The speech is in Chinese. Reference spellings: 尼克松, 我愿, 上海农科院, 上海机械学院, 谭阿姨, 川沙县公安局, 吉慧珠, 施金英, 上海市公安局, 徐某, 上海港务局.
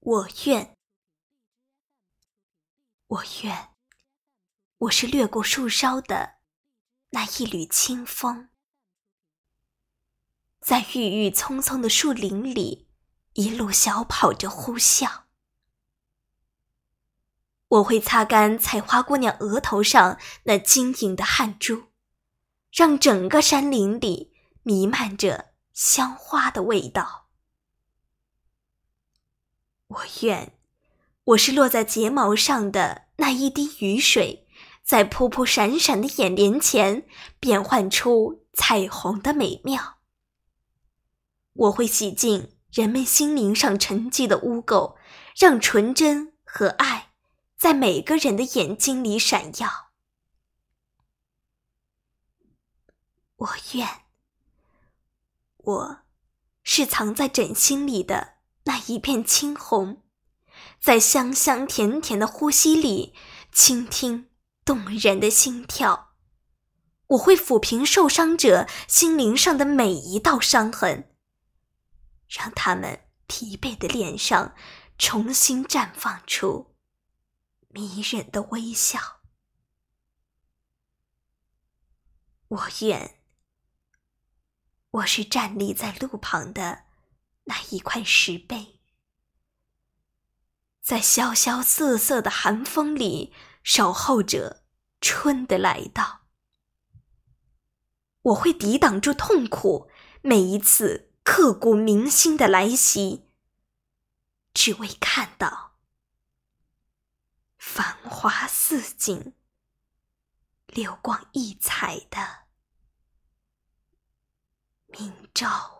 我愿，我是掠过树梢的那一缕清风，在郁郁葱葱的树林里一路小跑着呼啸。我会擦干采花姑娘额头上那晶莹的汗珠，让整个山林里弥漫着香花的味道。我愿，我是落在睫毛上的那一滴雨水，在扑扑闪闪的眼帘前变换出彩虹的美妙。我会洗净人们心灵上沉积的污垢，让纯真和爱在每个人的眼睛里闪耀。我愿，我是藏在枕心里的那一片青红，在香香甜甜的呼吸里倾听动人的心跳。我会抚平受伤者心灵上的每一道伤痕，让他们疲惫的脸上重新绽放出迷人的微笑。我愿，我是站立在路旁的那一块石碑，在萧萧瑟瑟的寒风里守候着春的来到。我会抵挡住痛苦每一次刻骨铭心的来袭，只为看到繁华似锦、流光溢彩的明朝。